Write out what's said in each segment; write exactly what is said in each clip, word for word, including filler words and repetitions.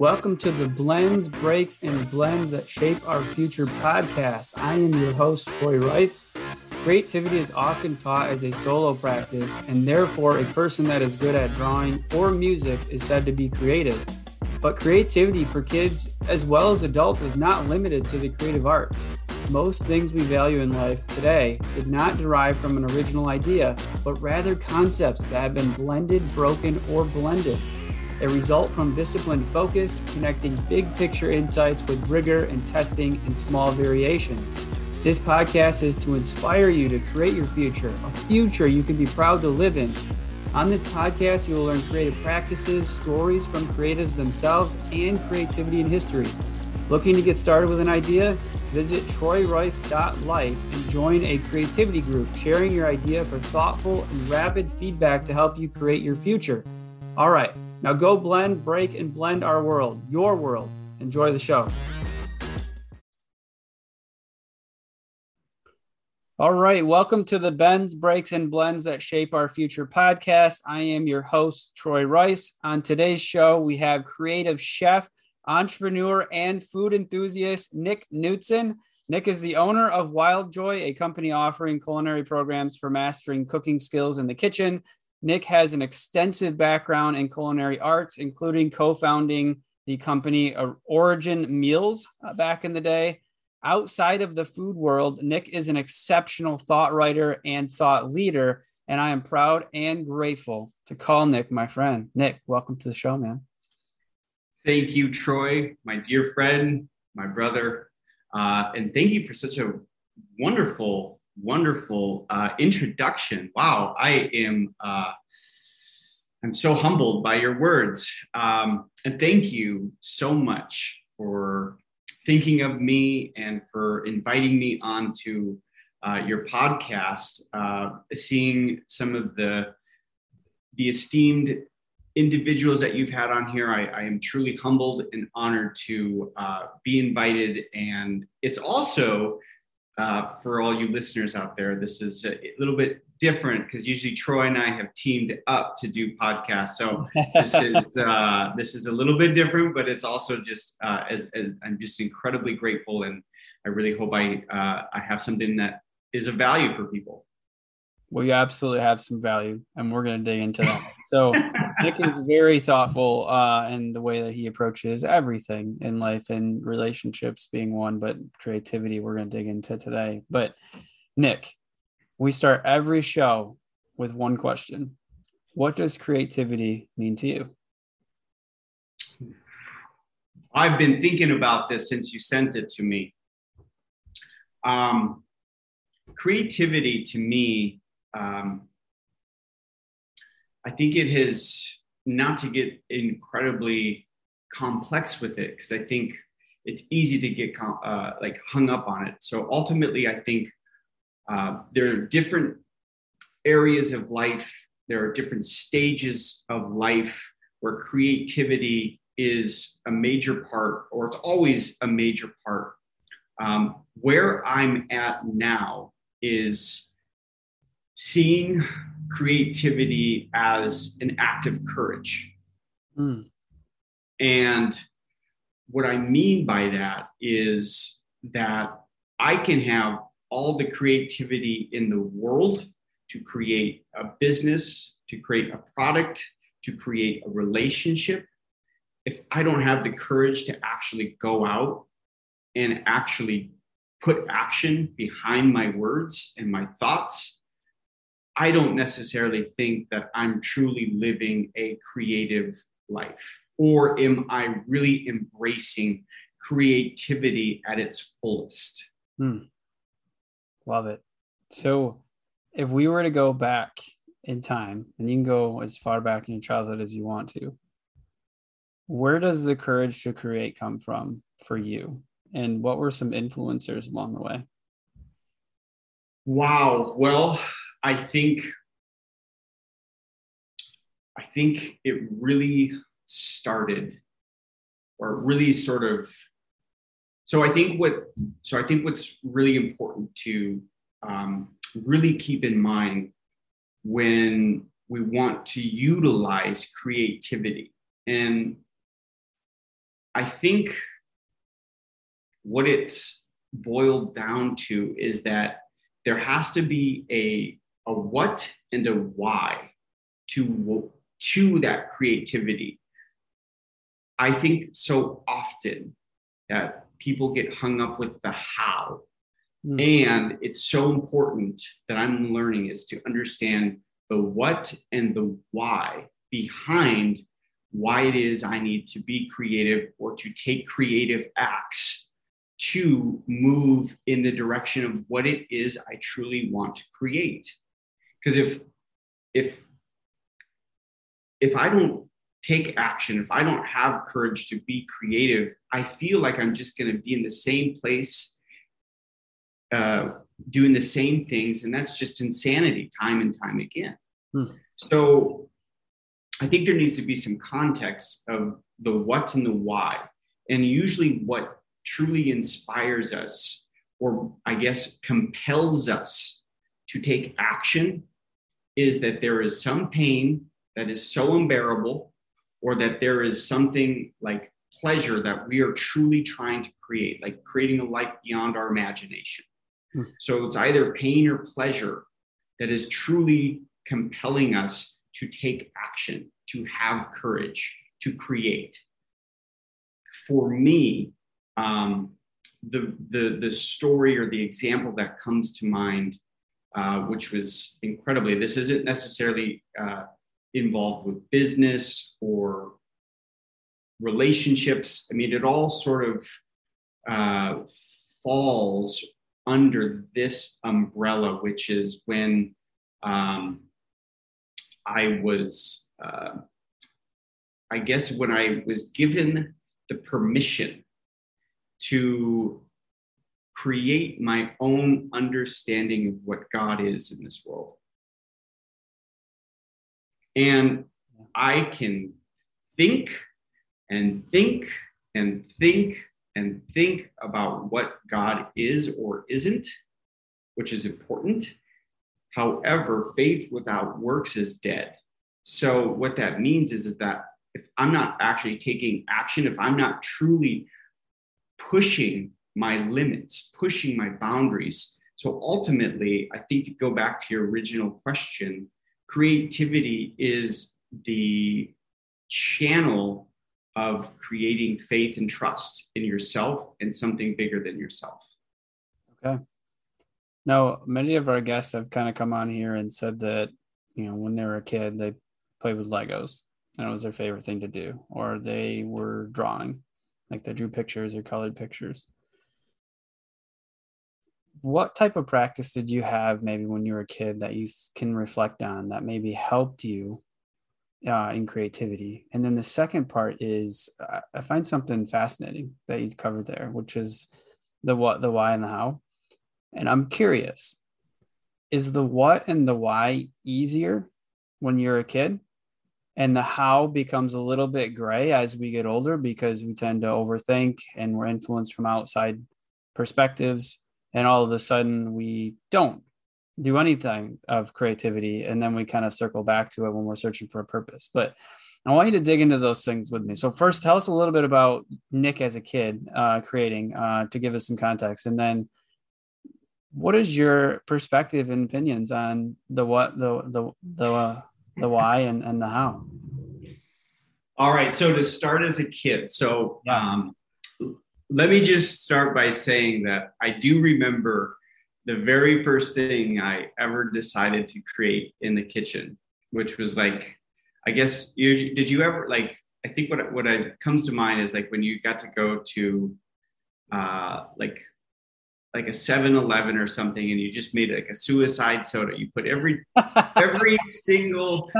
Welcome to the Blends, Breaks, and Blends That Shape Our Future podcast. I am your host, Troy Rice. Creativity is often taught as a solo practice, and therefore a person that is good at drawing or music is said to be creative. But creativity for kids as well as adults is not limited to the creative arts. Most things we value in life today did not derive from an original idea, but rather concepts that have been blended, broken, or blended. They result from disciplined focus, connecting big picture insights with rigor and testing and small variations. This podcast is to inspire you to create your future, a future you can be proud to live in. On this podcast, you will learn creative practices, stories from creatives themselves, and creativity in history. Looking to get started with an idea? Visit troy rice dot life and join a creativity group, sharing your idea for thoughtful and rapid feedback to help you create your future. All right. Now go blend, break, and blend our world, your world. Enjoy the show. All right, welcome to the Bends, Breaks, and Blends That Shape Our Future podcast. I am your host, Troy Rice. On today's show, we have creative chef, entrepreneur, and food enthusiast, Nick Knutzen. Nick is the owner of Wyld Joy, a company offering culinary programs for mastering cooking skills in the kitchen. Nick has an extensive background in culinary arts, including co-founding the company Origin Meals back in the day. Outside of the food world, Nick is an exceptional thought writer and thought leader, and I am proud and grateful to call Nick my friend. Nick, welcome to the show, man. Thank you, Troy, my dear friend, my brother, uh, and thank you for such a wonderful Wonderful uh, introduction. Wow, I am uh, I'm so humbled by your words. Um, and thank you so much for thinking of me and for inviting me onto uh, your podcast, uh, seeing some of the, the esteemed individuals that you've had on here. I, I am truly humbled and honored to uh, be invited. And it's also Uh, for all you listeners out there, this is a little bit different because usually Troy and I have teamed up to do podcasts. So this is uh, this is a little bit different, but it's also just uh, as, as I'm just incredibly grateful, and I really hope I uh, I have something that is of value for people. Well, you absolutely have some value, and we're going to dig into that. So Nick is very thoughtful uh, in the way that he approaches everything in life, and relationships being one, but creativity we're going to dig into today. But Nick, we start every show with one question. What does creativity mean to you? I've been thinking about this since you sent it to me. Um, creativity to me, Um, I think it has, not to get incredibly complex with it, because I think it's easy to get uh, like hung up on it. So ultimately, I think uh, there are different areas of life. There are different stages of life where creativity is a major part, or it's always a major part. Um, where I'm at now is seeing creativity as an act of courage. Mm. And what I mean by that is that I can have all the creativity in the world to create a business, to create a product, to create a relationship. If I don't have the courage to actually go out and actually put action behind my words and my thoughts, I don't necessarily think that I'm truly living a creative life, or am I really embracing creativity at its fullest? Hmm. Love it. So if we were to go back in time, and you can go as far back in your childhood as you want to, where does the courage to create come from for you? And what were some influencers along the way? Wow. Well, I think, I think it really started, or really sort of. So I think what, so I think what's really important to um, really keep in mind when we want to utilize creativity, and I think what it's boiled down to is that there has to be a, a what and a why to, to that creativity. I think so often that people get hung up with the how. Mm. And it's so important that I'm learning is to understand the what and the why behind why it is I need to be creative or to take creative acts to move in the direction of what it is I truly want to create. Because if, if, if I don't take action, if I don't have courage to be creative, I feel like I'm just going to be in the same place, uh, doing the same things. And that's just insanity time and time again. Hmm. So I think there needs to be some context of the what and the why, and usually what truly inspires us, or I guess compels us to take action, is that there is some pain that is so unbearable, or that there is something like pleasure that we are truly trying to create, like creating a life beyond our imagination. Hmm. So it's either pain or pleasure that is truly compelling us to take action, to have courage, to create. For me, um, the, the, the story or the example that comes to mind, uh, which was incredibly, this isn't necessarily uh, involved with business or relationships. I mean, it all sort of uh, falls under this umbrella, which is when um, I was, uh, I guess when I was given the permission to create my own understanding of what God is in this world. And I can think and think and think and think about what God is or isn't, which is important. However, faith without works is dead. So what that means is, is that if I'm not actually taking action, if I'm not truly pushing my limits, pushing my boundaries. So ultimately, I think to go back to your original question, creativity is the channel of creating faith and trust in yourself and something bigger than yourself. Okay. Now, many of our guests have kind of come on here and said that, you know, when they were a kid, they played with Legos and it was their favorite thing to do, or they were drawing, like they drew pictures or colored pictures. What type of practice did you have maybe when you were a kid that you can reflect on that maybe helped you uh, in creativity? And then the second part is, uh, I find something fascinating that you covered there, which is the what, the why, and the how. And I'm curious, is the what and the why easier when you're a kid, and the how becomes a little bit gray as we get older because we tend to overthink and we're influenced from outside perspectives, and all of a sudden we don't do anything of creativity, and then we kind of circle back to it when we're searching for a purpose. But I want you to dig into those things with me. So first, tell us a little bit about Nick as a kid uh, creating uh, to give us some context, and then what is your perspective and opinions on the what, the the the uh, the why, and, and the how? All right. So to start as a kid, so um, let me just start by saying that I do remember the very first thing I ever decided to create in the kitchen, which was like, I guess, you, did you ever like? I think what what I, comes to mind is like when you got to go to uh, like. like a seven eleven or something, and you just made like a suicide soda. You put every, every single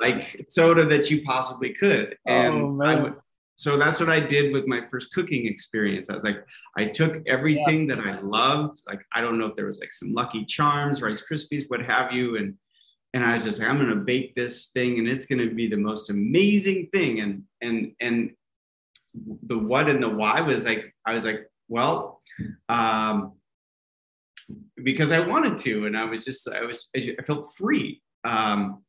like soda that you possibly could. And oh, I would, so that's what I did with my first cooking experience. I was like, I took everything yes. that I loved. Like, I don't know if there was like some Lucky Charms, Rice Krispies, what have you. And, and I was just like, I'm going to bake this thing and it's going to be the most amazing thing. And, and, and the what and the why was like, I was like, well, um, because I wanted to, and I was just, I was, I felt free. Um,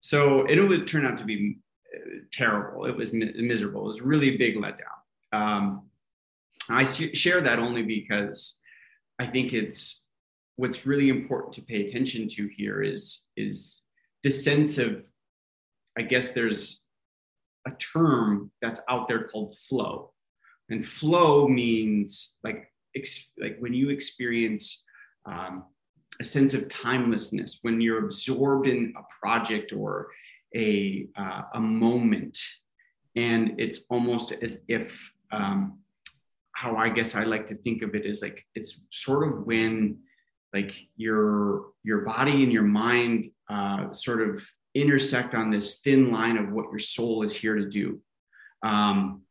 so it would turn out to be terrible. It was mi- miserable. It was really a big letdown. Um, I sh- share that only because I think it's what's really important to pay attention to here is, is this sense of, I guess there's a term that's out there called flow. And flow means like, ex- like when you experience um, a sense of timelessness, when you're absorbed in a project or a, uh, a moment, and it's almost as if, um, how I guess I like to think of it is like, it's sort of when like your, your body and your mind uh, sort of intersect on this thin line of what your soul is here to do. Um,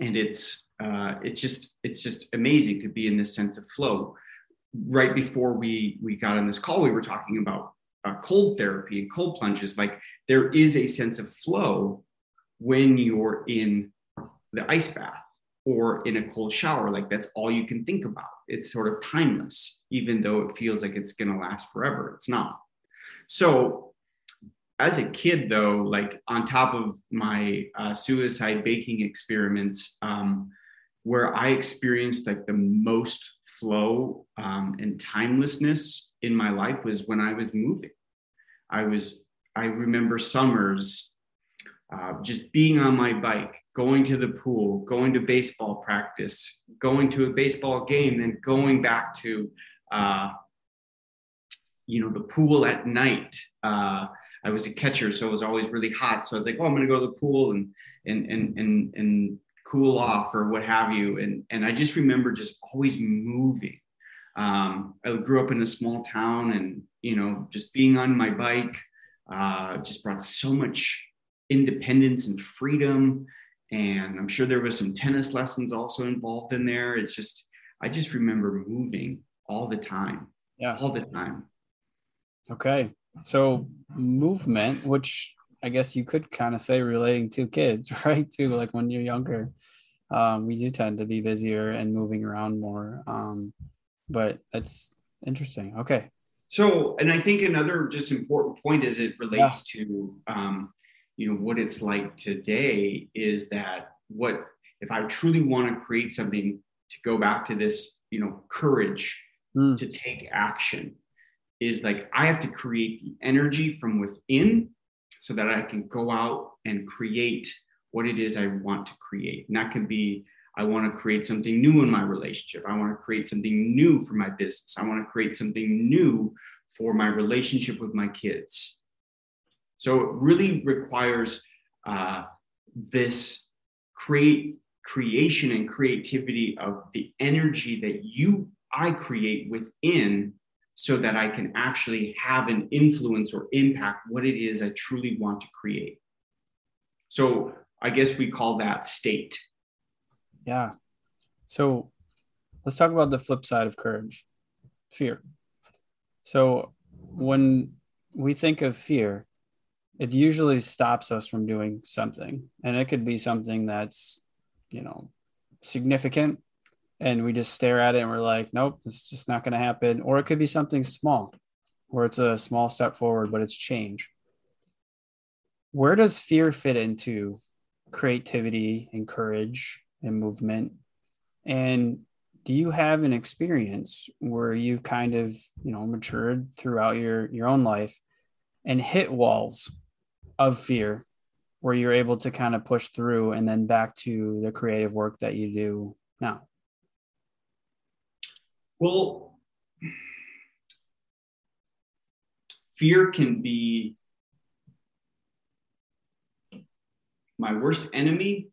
and it's, uh, it's just, it's just amazing to be in this sense of flow. Right before we, we got on this call, we were talking about uh, cold therapy and cold plunges. Like there is a sense of flow when you're in the ice bath or in a cold shower. Like that's all you can think about. It's sort of timeless, even though it feels like it's going to last forever. It's not. So as a kid though, like on top of my uh, suicide baking experiments, um, where I experienced like the most flow um, and timelessness in my life was when I was moving. I was, I remember summers Uh, just being on my bike, going to the pool, going to baseball practice, going to a baseball game, then going back to, uh, you know, the pool at night. Uh, I was a catcher, so it was always really hot. So I was like, oh, I'm going to go to the pool and, and, and, and, and cool off or what have you. And, and I just remember just always moving. Um, I grew up in a small town and, you know, just being on my bike uh, just brought so much independence and freedom. And I'm sure there was some tennis lessons also involved in there. It's just, I just remember moving all the time. Yeah. All the time. Okay. So movement, which I guess you could kind of say relating to kids, right? To like when you're younger, um, we do tend to be busier and moving around more. Um, but that's interesting. Okay. So, and I think another just important point is it relates yeah. to, um, you know, what it's like today is that what, if I truly want to create something, to go back to this, you know, courage mm. to take action is like, I have to create the energy from within so that I can go out and create what it is I want to create. And that can be, I want to create something new in my relationship. I want to create something new for my business. I want to create something new for my relationship with my kids. So it really requires uh, this create creation and creativity of the energy that you, I create within so that I can actually have an influence or impact what it is I truly want to create. So I guess we call that state. Yeah. So let's talk about the flip side of courage, fear. So when we think of fear, it usually stops us from doing something, and it could be something that's, you know, significant, and we just stare at it and we're like, nope, it's just not going to happen. Or it could be something small where it's a small step forward, but it's change. Where does fear fit into creativity and courage and movement? And do you have an experience where you've kind of, you know, matured throughout your, your own life and hit walls of fear where you're able to kind of push through and then back to the creative work that you do now? Well, fear can be my worst enemy,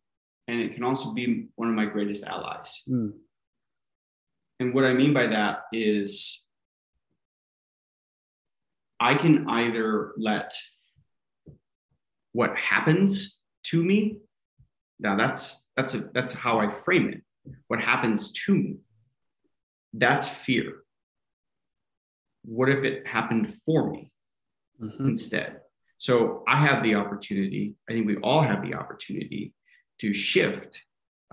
and it can also be one of my greatest allies. Mm. And what I mean by that is I can either let what happens to me, now that's that's a, that's how I frame it. What happens to me, that's fear. What if it happened for me mm-hmm. instead? So I have the opportunity, I think we all have the opportunity to shift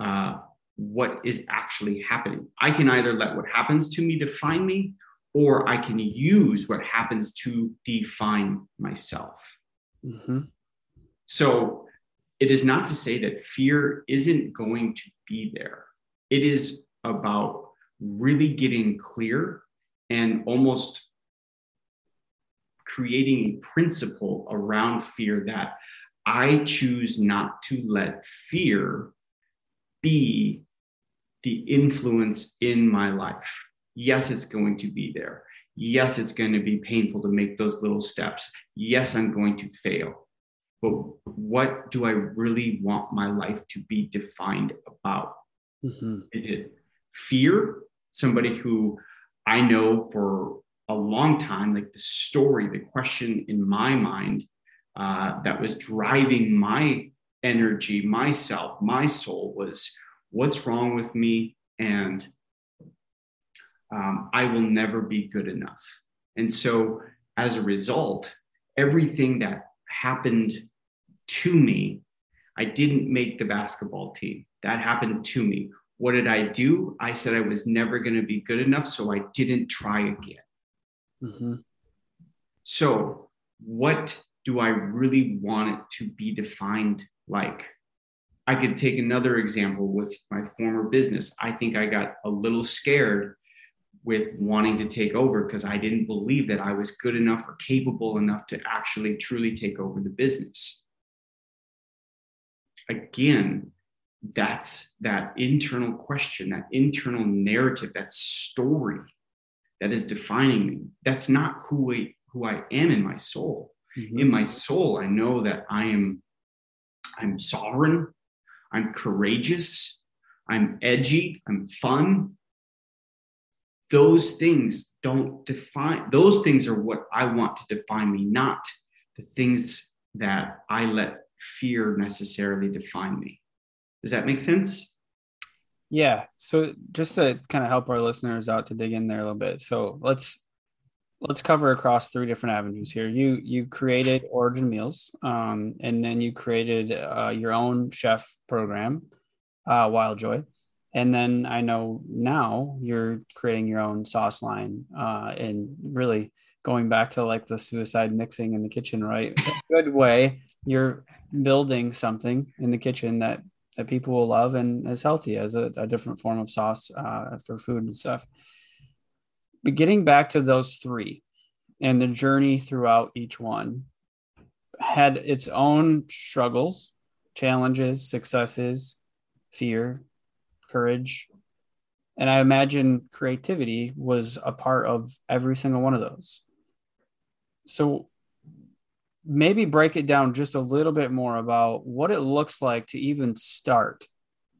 uh, what is actually happening. I can either let what happens to me define me, or I can use what happens to define myself. Mm-hmm. So it is not to say that fear isn't going to be there. It is about really getting clear and almost creating a principle around fear that I choose not to let fear be the influence in my life. Yes, it's going to be there. Yes, it's going to be painful to make those little steps. Yes, I'm going to fail. But what do I really want my life to be defined about? Mm-hmm. Is it fear? Somebody who I know for a long time, like the story, the question in my mind uh, that was driving my energy, myself, my soul was, what's wrong with me? And um, I will never be good enough. And so as a result, everything that happened to me, I didn't make the basketball team. That happened to me. What did I do? I said I was never going to be good enough, so I didn't try again. Mm-hmm. So what do I really want it to be defined like? I could take another example with my former business. I think I got a little scared with wanting to take over because I didn't believe that I was good enough or capable enough to actually truly take over the business. Again, that's that internal question, that internal narrative, that story that is defining me. That's not who I, who I am in my soul. Mm-hmm. In my soul, I know that I am, I'm sovereign, I'm courageous, I'm edgy, I'm fun. Those things don't define, those things are what I want to define me, not the things that I let fear necessarily define me. Does that make sense? Yeah. So just to kind of help our listeners out to dig in there a little bit. So let's, let's cover across three different avenues here. You, you created Origin Meals, um, and then you created uh, your own chef program, uh, Wyld Joy. And then I know now you're creating your own sauce line uh, and really going back to like the suicide mixing in the kitchen, right? Good way. You're building something in the kitchen that, that people will love and is healthy as a, a different form of sauce uh, for food and stuff. But getting back to those three and the journey throughout each one had its own struggles, challenges, successes, fear, courage. And I imagine creativity was a part of every single one of those. So maybe break it down just a little bit more about what it looks like to even start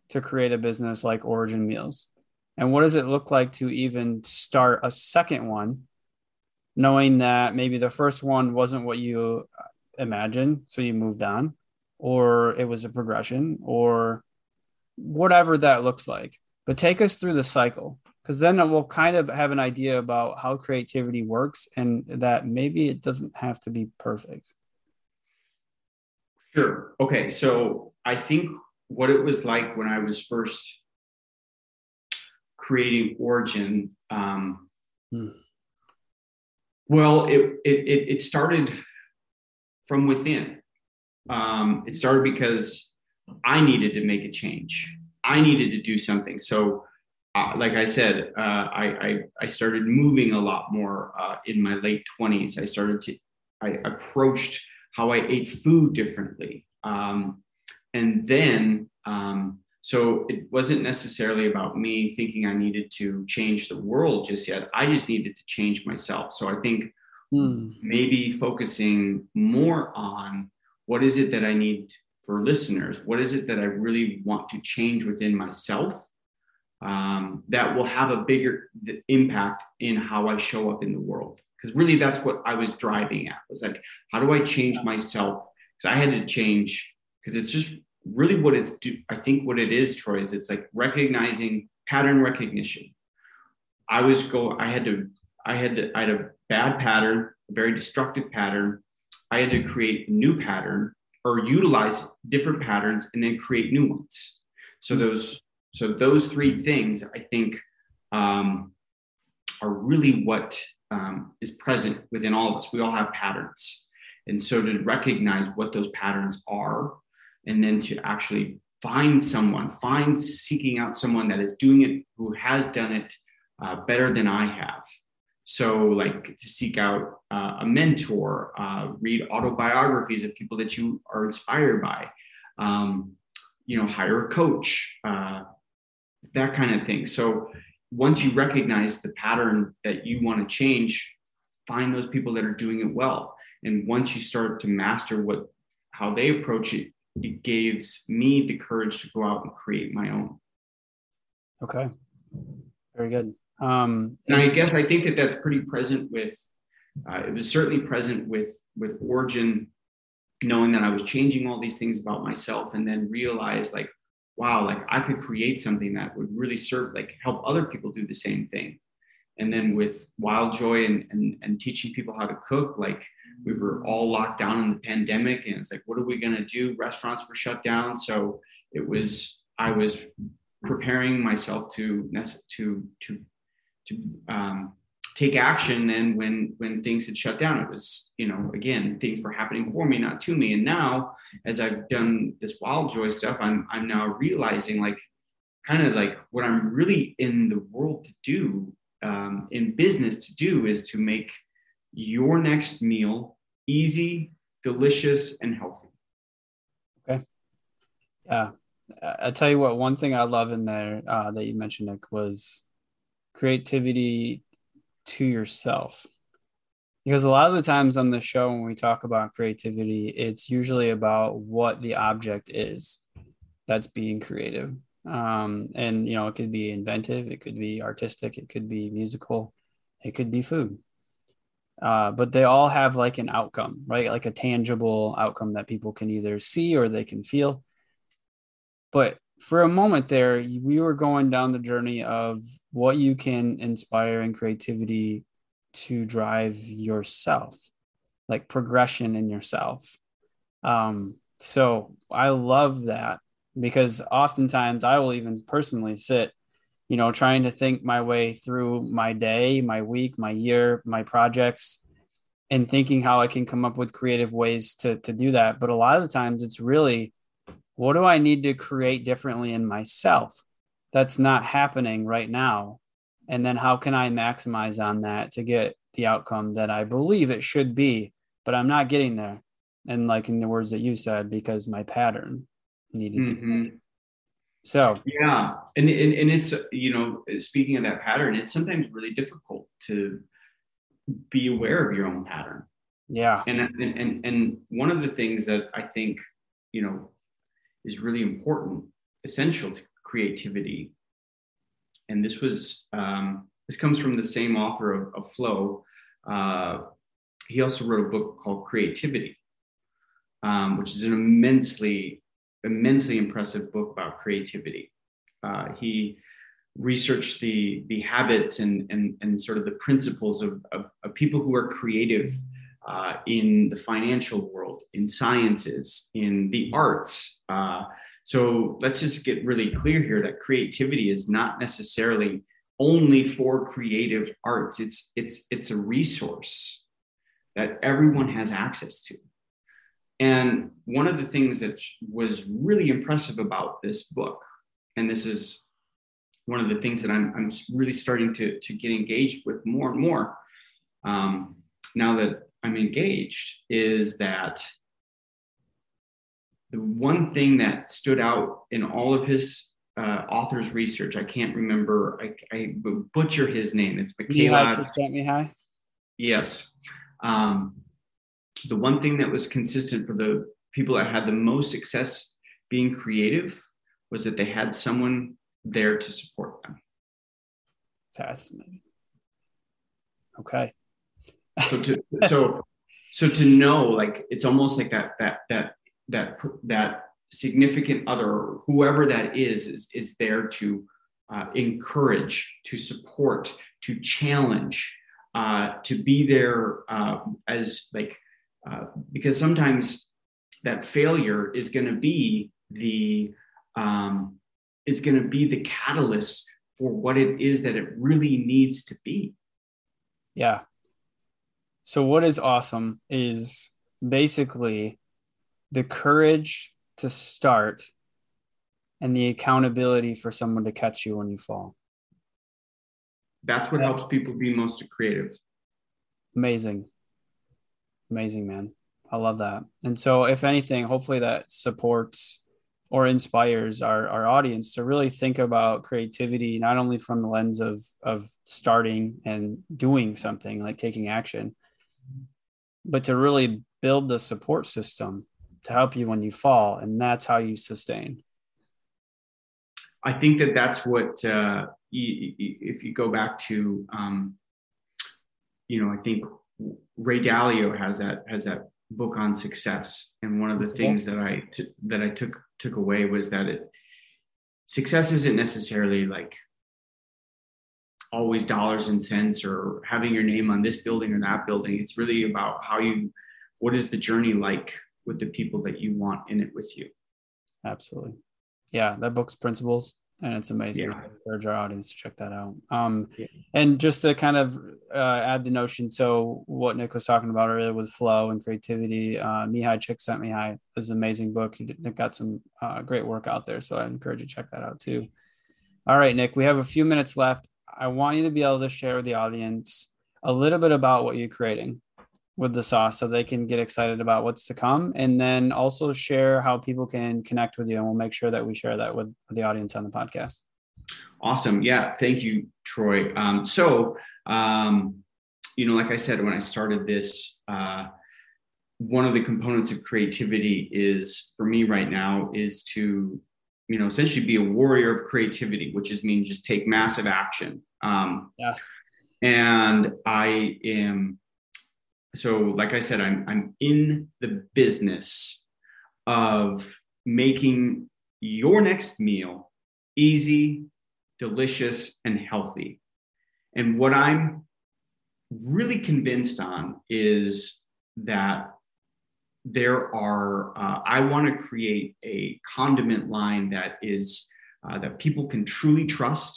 to create a business like Origin Meals. And what does it look like to even start a second one, knowing that maybe the first one wasn't what you imagined, so you moved on, or it was a progression, or whatever that looks like. But take us through the cycle, because then we'll kind of have an idea about how creativity works and that maybe it doesn't have to be perfect. Sure. Okay. So I think what it was like when I was first creating Origin, um, hmm. well, it, it, it started from within. Um, it started because I needed to make a change. I needed to do something. So uh, like I said, uh, I, I, I started moving a lot more uh, in my late twenties. I started to, I approached how I ate food differently. Um, and then, um, so it wasn't necessarily about me thinking I needed to change the world just yet. I just needed to change myself. So I think mm. maybe focusing more on what is it that I need for listeners, what is it that I really want to change within myself um, that will have a bigger impact in how I show up in the world? Because really that's what I was driving at, was like, how do I change myself? Because I had to change, because it's just really what it's, do- I think what it is, Troy, is it's like recognizing pattern recognition. I was go, I had to, I had to, I had a bad pattern, a very destructive pattern. I had to create a new pattern, or utilize different patterns and then create new ones. So those, so those three things I think um, are really what um, is present within all of us. We all have patterns. And so to recognize what those patterns are and then to actually find someone, find seeking out someone that is doing it, who has done it uh, better than I have. So like to seek out uh, a mentor, uh, read autobiographies of people that you are inspired by, um, you know, hire a coach, uh, that kind of thing. So once you recognize the pattern that you want to change, find those people that are doing it well. And once you start to master what, how they approach it, it gives me the courage to go out and create my own. Okay. Very good. Um, and I guess I think that that's pretty present with, uh, it was certainly present with, with Origin, knowing that I was changing all these things about myself, and then realized like, wow, like I could create something that would really serve, like help other people do the same thing. And then with Wyld Joy and, and, and teaching people how to cook, like we were all locked down in the pandemic, and it's like, what are we going to do? Restaurants were shut down. So it was, I was preparing myself to, to, to, to um, take action. And when, when things had shut down, it was, you know, again, things were happening for me, not to me. And now as I've done this Wyld Joy stuff, I'm, I'm now realizing like, kind of like what I'm really in the world to do, um, in business to do, is to make your next meal easy, delicious, and healthy. Okay. Yeah. I tell you what, one thing I love in there uh, that you mentioned, Nick, was creativity to yourself. Because a lot of the times on the show, when we talk about creativity, it's usually about what the object is that's being creative. Um, and, you know, it could be inventive, it could be artistic, it could be musical, it could be food. Uh, but they all have like an outcome, right? Like a tangible outcome that people can either see or they can feel. But for a moment there, we were going down the journey of what you can inspire in creativity to drive yourself, like progression in yourself. Um, so I love that, because oftentimes I will even personally sit, you know, trying to think my way through my day, my week, my year, my projects, and thinking how I can come up with creative ways to, to do that. But a lot of the times it's really, what do I need to create differently in myself that's not happening right now? And then how can I maximize on that to get the outcome that I believe it should be, but I'm not getting there? And like in the words that you said, because my pattern needed mm-hmm. to be. So yeah, and, and and it's, you know, speaking of that pattern, it's sometimes really difficult to be aware of your own pattern. Yeah, and and and, and one of the things that I think, you know, is really important, essential to creativity, and this was um, this comes from the same author of, of FLOW. Uh, he also wrote a book called Creativity, um, which is an immensely immensely impressive book about creativity. Uh, he researched the the habits and and, and sort of the principles of, of, of people who are creative uh, in the financial world, in sciences, in the arts. Uh, so let's just get really clear here that creativity is not necessarily only for creative arts. It's it's it's a resource that everyone has access to. And one of the things that was really impressive about this book, and this is one of the things that I'm, I'm really starting to, to get engaged with more and more um, now that I'm engaged, is that the one thing that stood out in all of his uh, author's research, I can't remember, I, I butcher his name, it's Mihaly Csikszentmihalyi. Yes. Um, The one thing that was consistent for the people that had the most success being creative was that they had someone there to support them. Fascinating. Okay. So to, so, so to know, like, it's almost like that, that, that, that, that significant other, or whoever that is, is, is there to uh, encourage, to support, to challenge, uh, to be there uh, as like, Uh, because sometimes that failure is going to be the um, is going to be the catalyst for what it is that it really needs to be. Yeah. So what is awesome is basically the courage to start and the accountability for someone to catch you when you fall. That's what helps people be most creative. Amazing. Amazing, man. I love that. And so if anything, hopefully that supports or inspires our, our audience to really think about creativity, not only from the lens of, of starting and doing something like taking action, but to really build the support system to help you when you fall. And that's how you sustain. I think that that's what, uh, if you go back to, um, you know, I think Ray Dalio has that, has that book on success. And one of the things that I, that I took, took away was that it, success isn't necessarily like always dollars and cents or having your name on this building or that building. It's really about how you, what is the journey like with the people that you want in it with you. Absolutely. Yeah. That book's Principles. And it's amazing. Yeah. I encourage our audience to check that out. Um, yeah. And just to kind of uh, add the notion, so what Nick was talking about earlier with flow and creativity, uh, Mihaly Csikszentmihalyi is an amazing book. He did, Nick got some uh, great work out there, so I encourage you to check that out too. All right, Nick, we have a few minutes left. I want you to be able to share with the audience a little bit about what you're creating with the sauce so they can get excited about what's to come, and then also share how people can connect with you. And we'll make sure that we share that with the audience on the podcast. Awesome. Yeah. Thank you, Troy. Um, so, um, you know, like I said, when I started this, uh, one of the components of creativity is for me right now is to, you know, essentially be a warrior of creativity, which is mean just take massive action. Um, yes. And I am, So, like I said, I'm I'm in the business of making your next meal easy, delicious, and healthy. And what I'm really convinced on is that there are, uh, I want to create a condiment line that is, uh, that people can truly trust,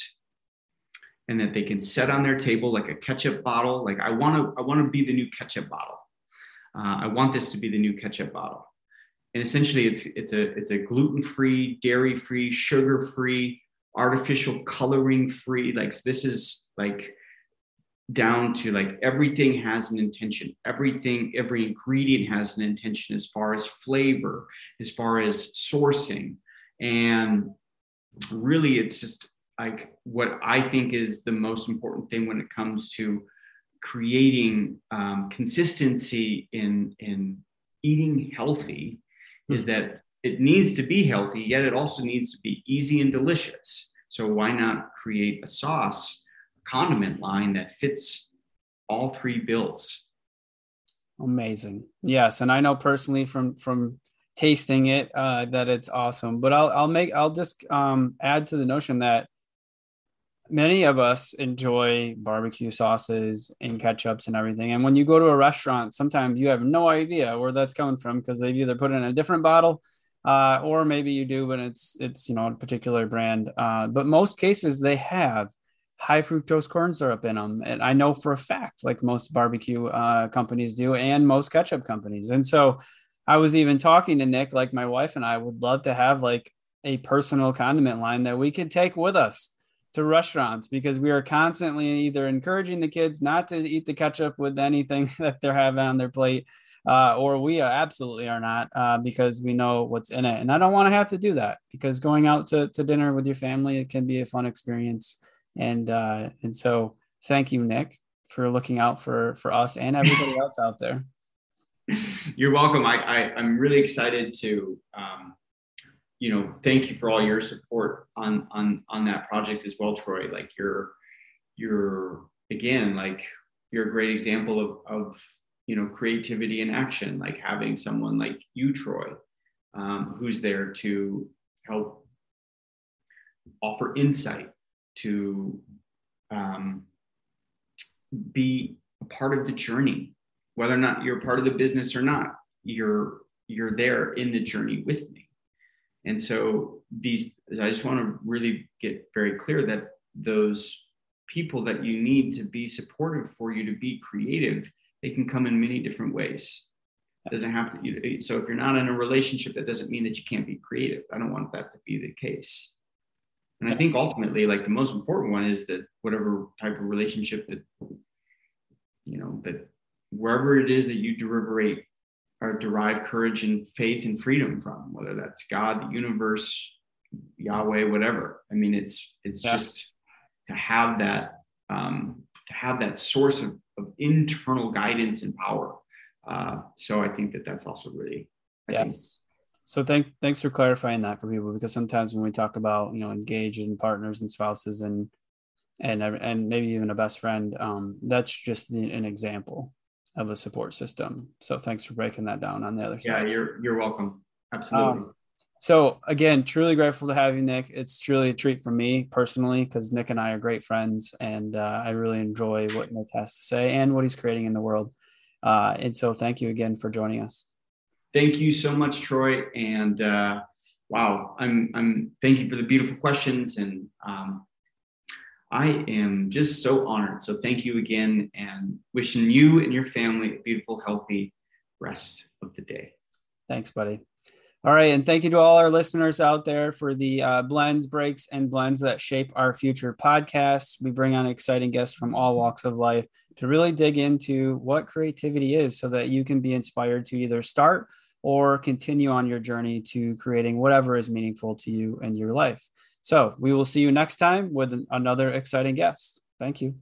and that they can set on their table like a ketchup bottle. Like I want to, I want to be the new ketchup bottle. Uh, I want this to be the new ketchup bottle. And essentially it's, it's a, it's a gluten-free, dairy-free, sugar-free, artificial coloring-free. Like this is like down to like everything has an intention. Everything, every ingredient has an intention as far as flavor, as far as sourcing. And really it's just, like what I think is the most important thing when it comes to creating um, consistency in, in eating healthy mm-hmm. is that it needs to be healthy, yet it also needs to be easy and delicious. So why not create a sauce, a condiment line that fits all three bills? Amazing. Yes. And I know personally from, from, tasting it, uh, that it's awesome, but I'll, I'll make, I'll just um, add to the notion that many of us enjoy barbecue sauces and ketchups and everything. And when you go to a restaurant, sometimes you have no idea where that's coming from because they've either put it in a different bottle uh, or maybe you do, but it's, it's, you know, a particular brand. Uh, but most cases they have high fructose corn syrup in them. And I know for a fact, like most barbecue uh, companies do and most ketchup companies. And so I was even talking to Nick, like my wife and I would love to have like a personal condiment line that we could take with us to restaurants because we are constantly either encouraging the kids not to eat the ketchup with anything that they're having on their plate, uh, or we are absolutely are not uh, because we know what's in it. And I don't want to have to do that because going out to, to dinner with your family, it can be a fun experience. And, uh, and so thank you, Nick, for looking out for, for us and everybody else out there. You're welcome. I, I, I'm really excited to, um, you know, thank you for all your support on, on, on that project as well, Troy. Like you're, you're, again, like you're a great example of, of, you know, creativity in action, like having someone like you, Troy, um, who's there to help offer insight to, um, be a part of the journey. Whether or not you're part of the business or not, you're you're there in the journey with me. And so these, I just want to really get very clear that those people that you need to be supportive for you to be creative, they can come in many different ways. It doesn't have to, you, so if you're not in a relationship, that doesn't mean that you can't be creative. I don't want that to be the case. And I think ultimately, like, the most important one is that whatever type of relationship that, you know, that wherever it is that you derive or derive courage and faith and freedom from, whether that's God, the universe, Yahweh, whatever. I mean, it's, it's yeah. just to have that, um, to have that source of, of internal guidance and power. Uh, so I think that that's also really, I yeah. think, So thank, thanks for clarifying that for people, because sometimes when we talk about, you know, engaged and partners and spouses and, and, and maybe even a best friend, um, that's just the, an example of a support system. So thanks for breaking that down on the other yeah, side. Yeah, you're, you're welcome. Absolutely. Um, so again, truly grateful to have you, Nick. It's truly a treat for me personally, because Nick and I are great friends, and uh, I really enjoy what Nick has to say and what he's creating in the world. Uh, and so thank you again for joining us. Thank you so much, Troy. And uh, wow, I'm, I'm, thank you for the beautiful questions. And um, I am just so honored. So thank you again, and wishing you and your family a beautiful, healthy rest of the day. Thanks, buddy. All right. And thank you to all our listeners out there for the uh, Blends, Breaks, and Blends That Shape Our Future podcast. We bring on exciting guests from all walks of life to really dig into what creativity is, so that you can be inspired to either start or continue on your journey to creating whatever is meaningful to you and your life. So we will see you next time with another exciting guest. Thank you.